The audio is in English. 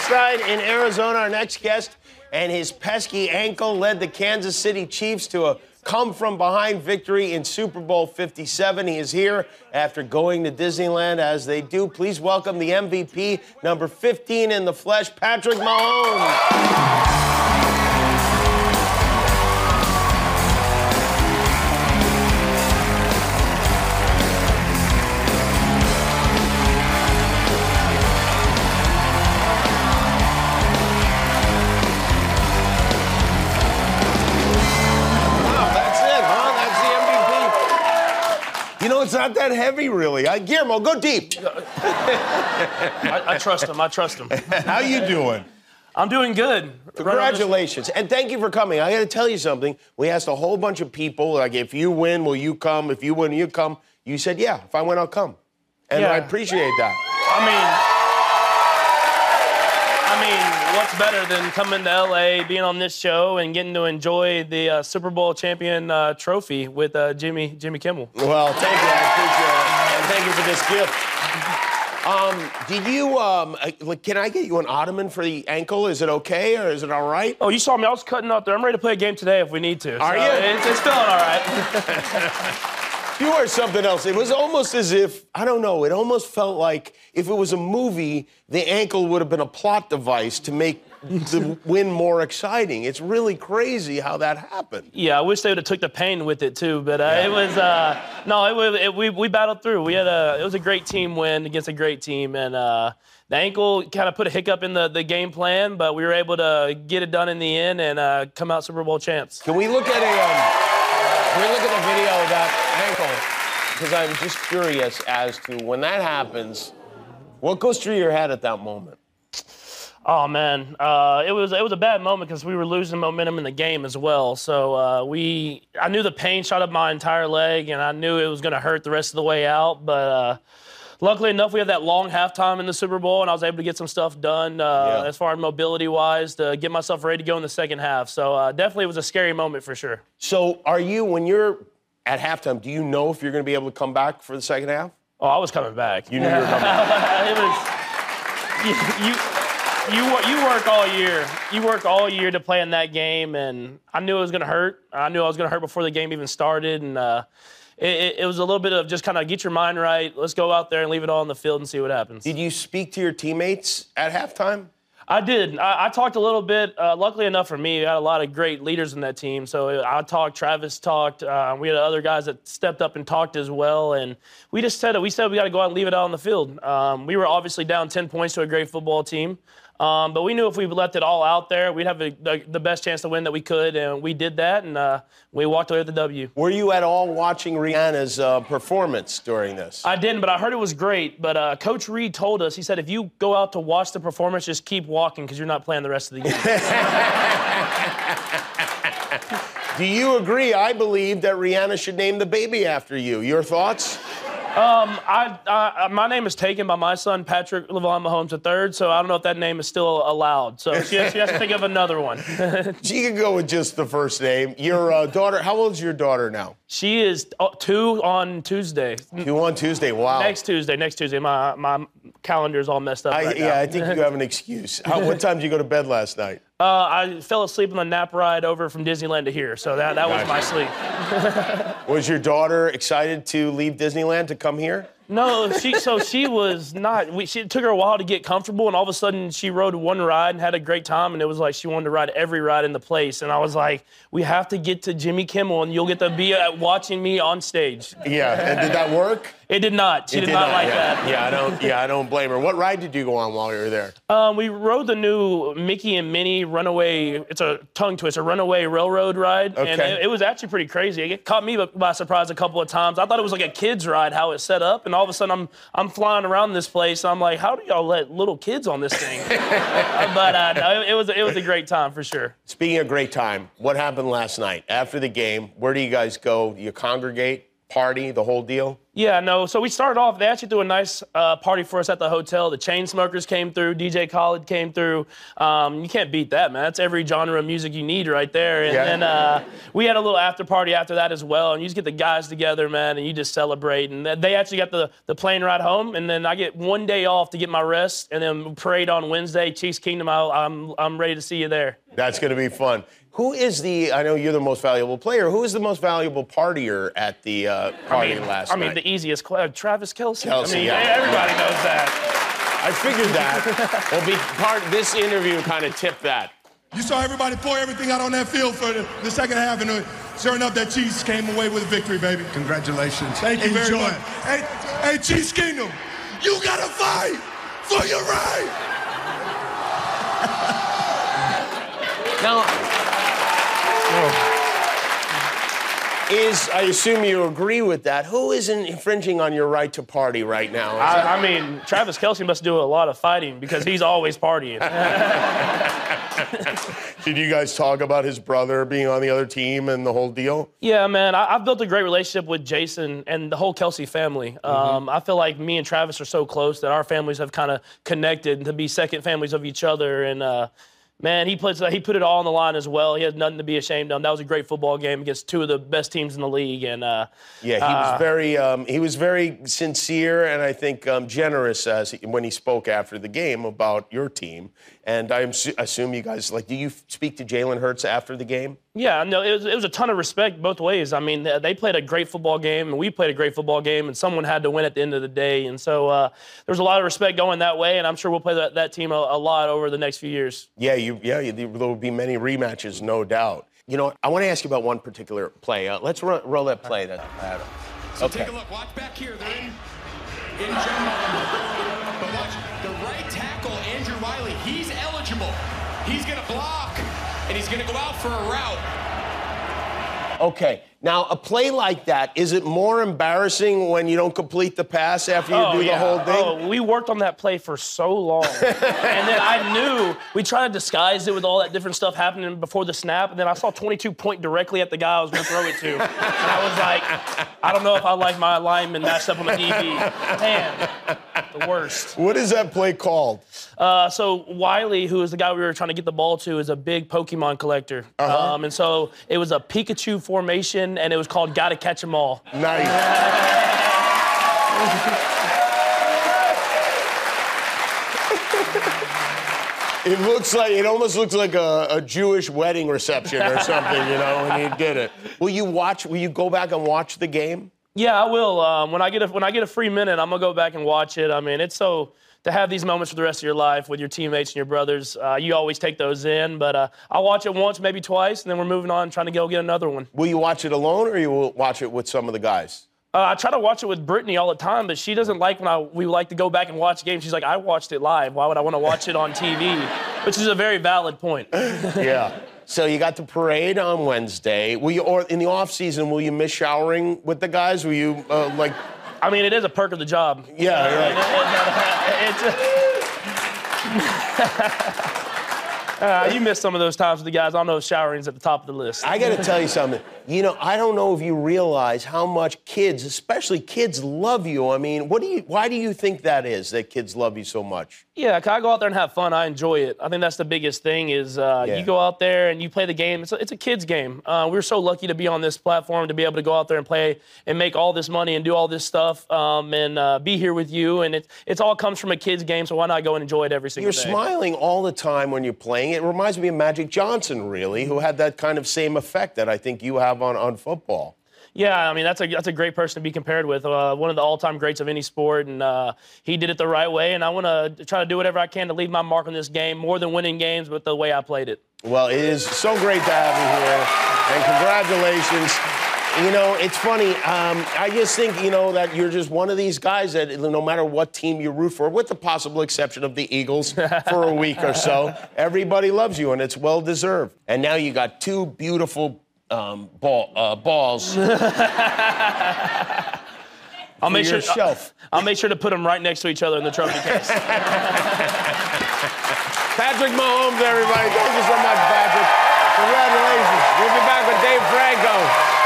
last night in Arizona, our next guest and his pesky ankle led the Kansas City Chiefs to a come-from-behind victory in Super Bowl 57. He is here after going to Disneyland, as they do. Please welcome the MVP, number 15 in the flesh, Patrick Mahomes. It's not that heavy, really. Guillermo, go deep. I trust him. I trust him. How you doing? I'm doing good. Congratulations. And thank you for coming. I got to tell you something. We asked a whole bunch of people, like, if you win, will you come? If you win, will you come? You said, yeah, if I win, I'll come. And yeah. I appreciate that. I mean, what's better than coming to L.A., being on this show, and getting to enjoy the Super Bowl champion trophy with Jimmy Kimmel? Well, thank you. I appreciate it. And thank you for this gift. Did you, like, can I get you an ottoman for the ankle? Is it okay, or is it all right? Oh, you saw me. I was cutting up there. I'm ready to play a game today if we need to. Are you? It's feeling all right. You are something else. It was almost as if, I don't know, it almost felt like if it was a movie, the ankle would have been a plot device to make the win more exciting. It's really crazy how that happened. Yeah, I wish they would have took the pain with it, too, but yeah. It was, no, we battled through. We had it was a great team win against a great team, and the ankle kind of put a hiccup in the game plan, but we were able to get it done in the end and come out Super Bowl champs. Can we look at a video of that ankle? Because I'm just curious as to when that happens, what goes through your head at that moment? Oh, man. It was a bad moment because we were losing momentum in the game as well. So I knew the pain shot up my entire leg, and I knew it was going to hurt the rest of the way out. But luckily enough, we had that long halftime in the Super Bowl, and I was able to get some stuff done as far as mobility-wise to get myself ready to go in the second half. So definitely it was a scary moment for sure. So when you're at halftime, do you know if you're going to be able to come back for the second half? Oh, I was coming back. You knew you were coming back. You work all year. You work all year to play in that game, and I knew it was going to hurt. I knew I was going to hurt before the game even started, and it was a little bit of just kind of get your mind right. Let's go out there and leave it all on the field and see what happens. Did you speak to your teammates at halftime? I did. I talked a little bit. Luckily enough for me, we had a lot of great leaders in that team. So I talked, Travis talked. We had other guys that stepped up and talked as well. And we just said we got to go out and leave it out on the field. We were obviously down 10 points to a great football team. But we knew if we left it all out there, we'd have the best chance to win that we could, and we did that, and we walked away with the W. Were you at all watching Rihanna's performance during this? I didn't, but I heard it was great. But Coach Reed told us, he said, if you go out to watch the performance, just keep walking because you're not playing the rest of the game. Do you agree? I believe that Rihanna should name the baby after you. Your thoughts? My name is taken by my son, Patrick LeVon Mahomes III, so I don't know if that name is still allowed. So she has to think of another one. She can go with just the first name. Your daughter, how old is your daughter now? She is 2 on Tuesday. 2 on Tuesday, wow. Next Tuesday. My calendar's all messed up right now. Yeah, I think you have an excuse. What time did you go to bed last night? I fell asleep on the nap ride over from Disneyland to here, so that gotcha. Was my sleep. Was your daughter excited to leave Disneyland to come here? No, she was not. It took her a while to get comfortable, and all of a sudden she rode one ride and had a great time, and it was like she wanted to ride every ride in the place. And I was like, we have to get to Jimmy Kimmel, and you'll get to be watching me on stage. Yeah, and did that work? It did not. She did not like that. Yeah, I don't blame her. What ride did you go on while you were there? We rode the new Mickey and Minnie Runaway. It's a tongue twister, Runaway Railroad ride. Okay. And it was actually pretty crazy. It caught me by surprise a couple of times. I thought it was like a kid's ride, how it's set up, and all of a sudden I'm flying around this place. And I'm like, how do y'all let little kids on this thing? But it was a great time for sure. Speaking of great time, what happened last night after the game? Where do you guys go? Do you congregate, party, the whole deal? Yeah, no. So we started off, they actually threw a nice party for us at the hotel. The Chainsmokers came through. DJ Khaled came through. You can't beat that, man. That's every genre of music you need right there. And then we had a little after party after that as well. And you just get the guys together, man, and you just celebrate. And they actually got the plane ride home. And then I get 1 day off to get my rest. And then parade on Wednesday, Chiefs Kingdom. I'm ready to see you there. That's going to be fun. Who is the, I know you're the most valuable player, who is the most valuable partier at the party last night? I mean, the easiest, Travis Kelce. Kelce, I mean, everybody knows that. I figured that. Well, this interview kind of tipped that. You saw everybody pour everything out on that field for the second half, and sure enough, that Chiefs came away with a victory, baby. Congratulations. Thank you very much. Hey, Chiefs Kingdom, you got to fight for your right. Now... I assume you agree with that. Who isn't infringing on your right to party right now? I mean, Travis Kelce must do a lot of fighting because he's always partying. Did you guys talk about his brother being on the other team and the whole deal? Yeah, man, I've built a great relationship with Jason and the whole Kelce family. I feel like me and Travis are so close that our families have kind of connected to be second families of each other. And, man, he put it all on the line as well. He had nothing to be ashamed of. That was a great football game against two of the best teams in the league. And yeah, he was very sincere and I think generous when he spoke after the game about your team. And I assume you guys, like, do you speak to Jalen Hurts after the game? Yeah, no, it was a ton of respect both ways. I mean, they played a great football game, and we played a great football game, and someone had to win at the end of the day. And so there was a lot of respect going that way, and I'm sure we'll play that team a lot over the next few years. Yeah, there will be many rematches, no doubt. You know, I want to ask you about one particular play. Let's roll that play. So okay. Take a look. Watch back here. They're in general. But watch the right tackle, Andrew Riley. He's eligible. He's going to block. And he's going to go out for a route. Okay. Now, a play like that, is it more embarrassing when you don't complete the pass after you do the whole thing? Oh, we worked on that play for so long. And then I knew we tried to disguise it with all that different stuff happening before the snap. And then I saw 22 point directly at the guy I was going to throw it to. And I was like, I don't know if I like my alignment matched up on my DB. Man. The worst. What is that play called? So Wiley, who is the guy we were trying to get the ball to, is a big Pokemon collector. And so it was a Pikachu formation, and it was called Gotta Catch Them All. Nice. It looks like, it almost looks like a Jewish wedding reception or something, you know, when he did it. Will you go back and watch the game? Yeah, I will. When I get a free minute, I'm gonna go back and watch it. I mean, it's so to have these moments for the rest of your life with your teammates and your brothers. You always take those in, but I'll watch it once, maybe twice, and then we're moving on, trying to go get another one. Will you watch it alone, or you will watch it with some of the guys? I try to watch it with Brittany all the time, but she doesn't like when we like to go back and watch games. She's like, I watched it live. Why would I want to watch it on TV? Which is a very valid point. Yeah. So you got the parade on Wednesday. Will you, or in the off season, will you miss showering with the guys? Will you like? I mean, it is a perk of the job. Yeah, you miss some of those times with the guys. I know showering's at the top of the list. I got to tell you something. You know, I don't know if you realize how much kids, especially kids, love you. I mean, why do you think that is, that kids love you so much? Yeah, I go out there and have fun. I enjoy it. I think that's the biggest thing is you go out there and you play the game. It's a kid's game. We were so lucky to be on this platform, to be able to go out there and play and make all this money and do all this stuff and be here with you. And it all comes from a kid's game, so why not go and enjoy it every single day? You're smiling all the time when you're playing. It reminds me of Magic Johnson, really, who had that kind of same effect that I think you have on football. Yeah, I mean, that's a great person to be compared with. One of the all-time greats of any sport, and he did it the right way, and I want to try to do whatever I can to leave my mark on this game, more than winning games, but the way I played it. Well, it is so great to have you here, and congratulations. You know, it's funny. I just think, you know, that you're just one of these guys that no matter what team you root for, with the possible exception of the Eagles for a week or so, everybody loves you, and it's well-deserved. And now you got two beautiful balls. I'll make sure to put them right next to each other in the trophy case. Patrick Mahomes, everybody. Thank you so much, Patrick. Congratulations. We'll be back with Dave Franco.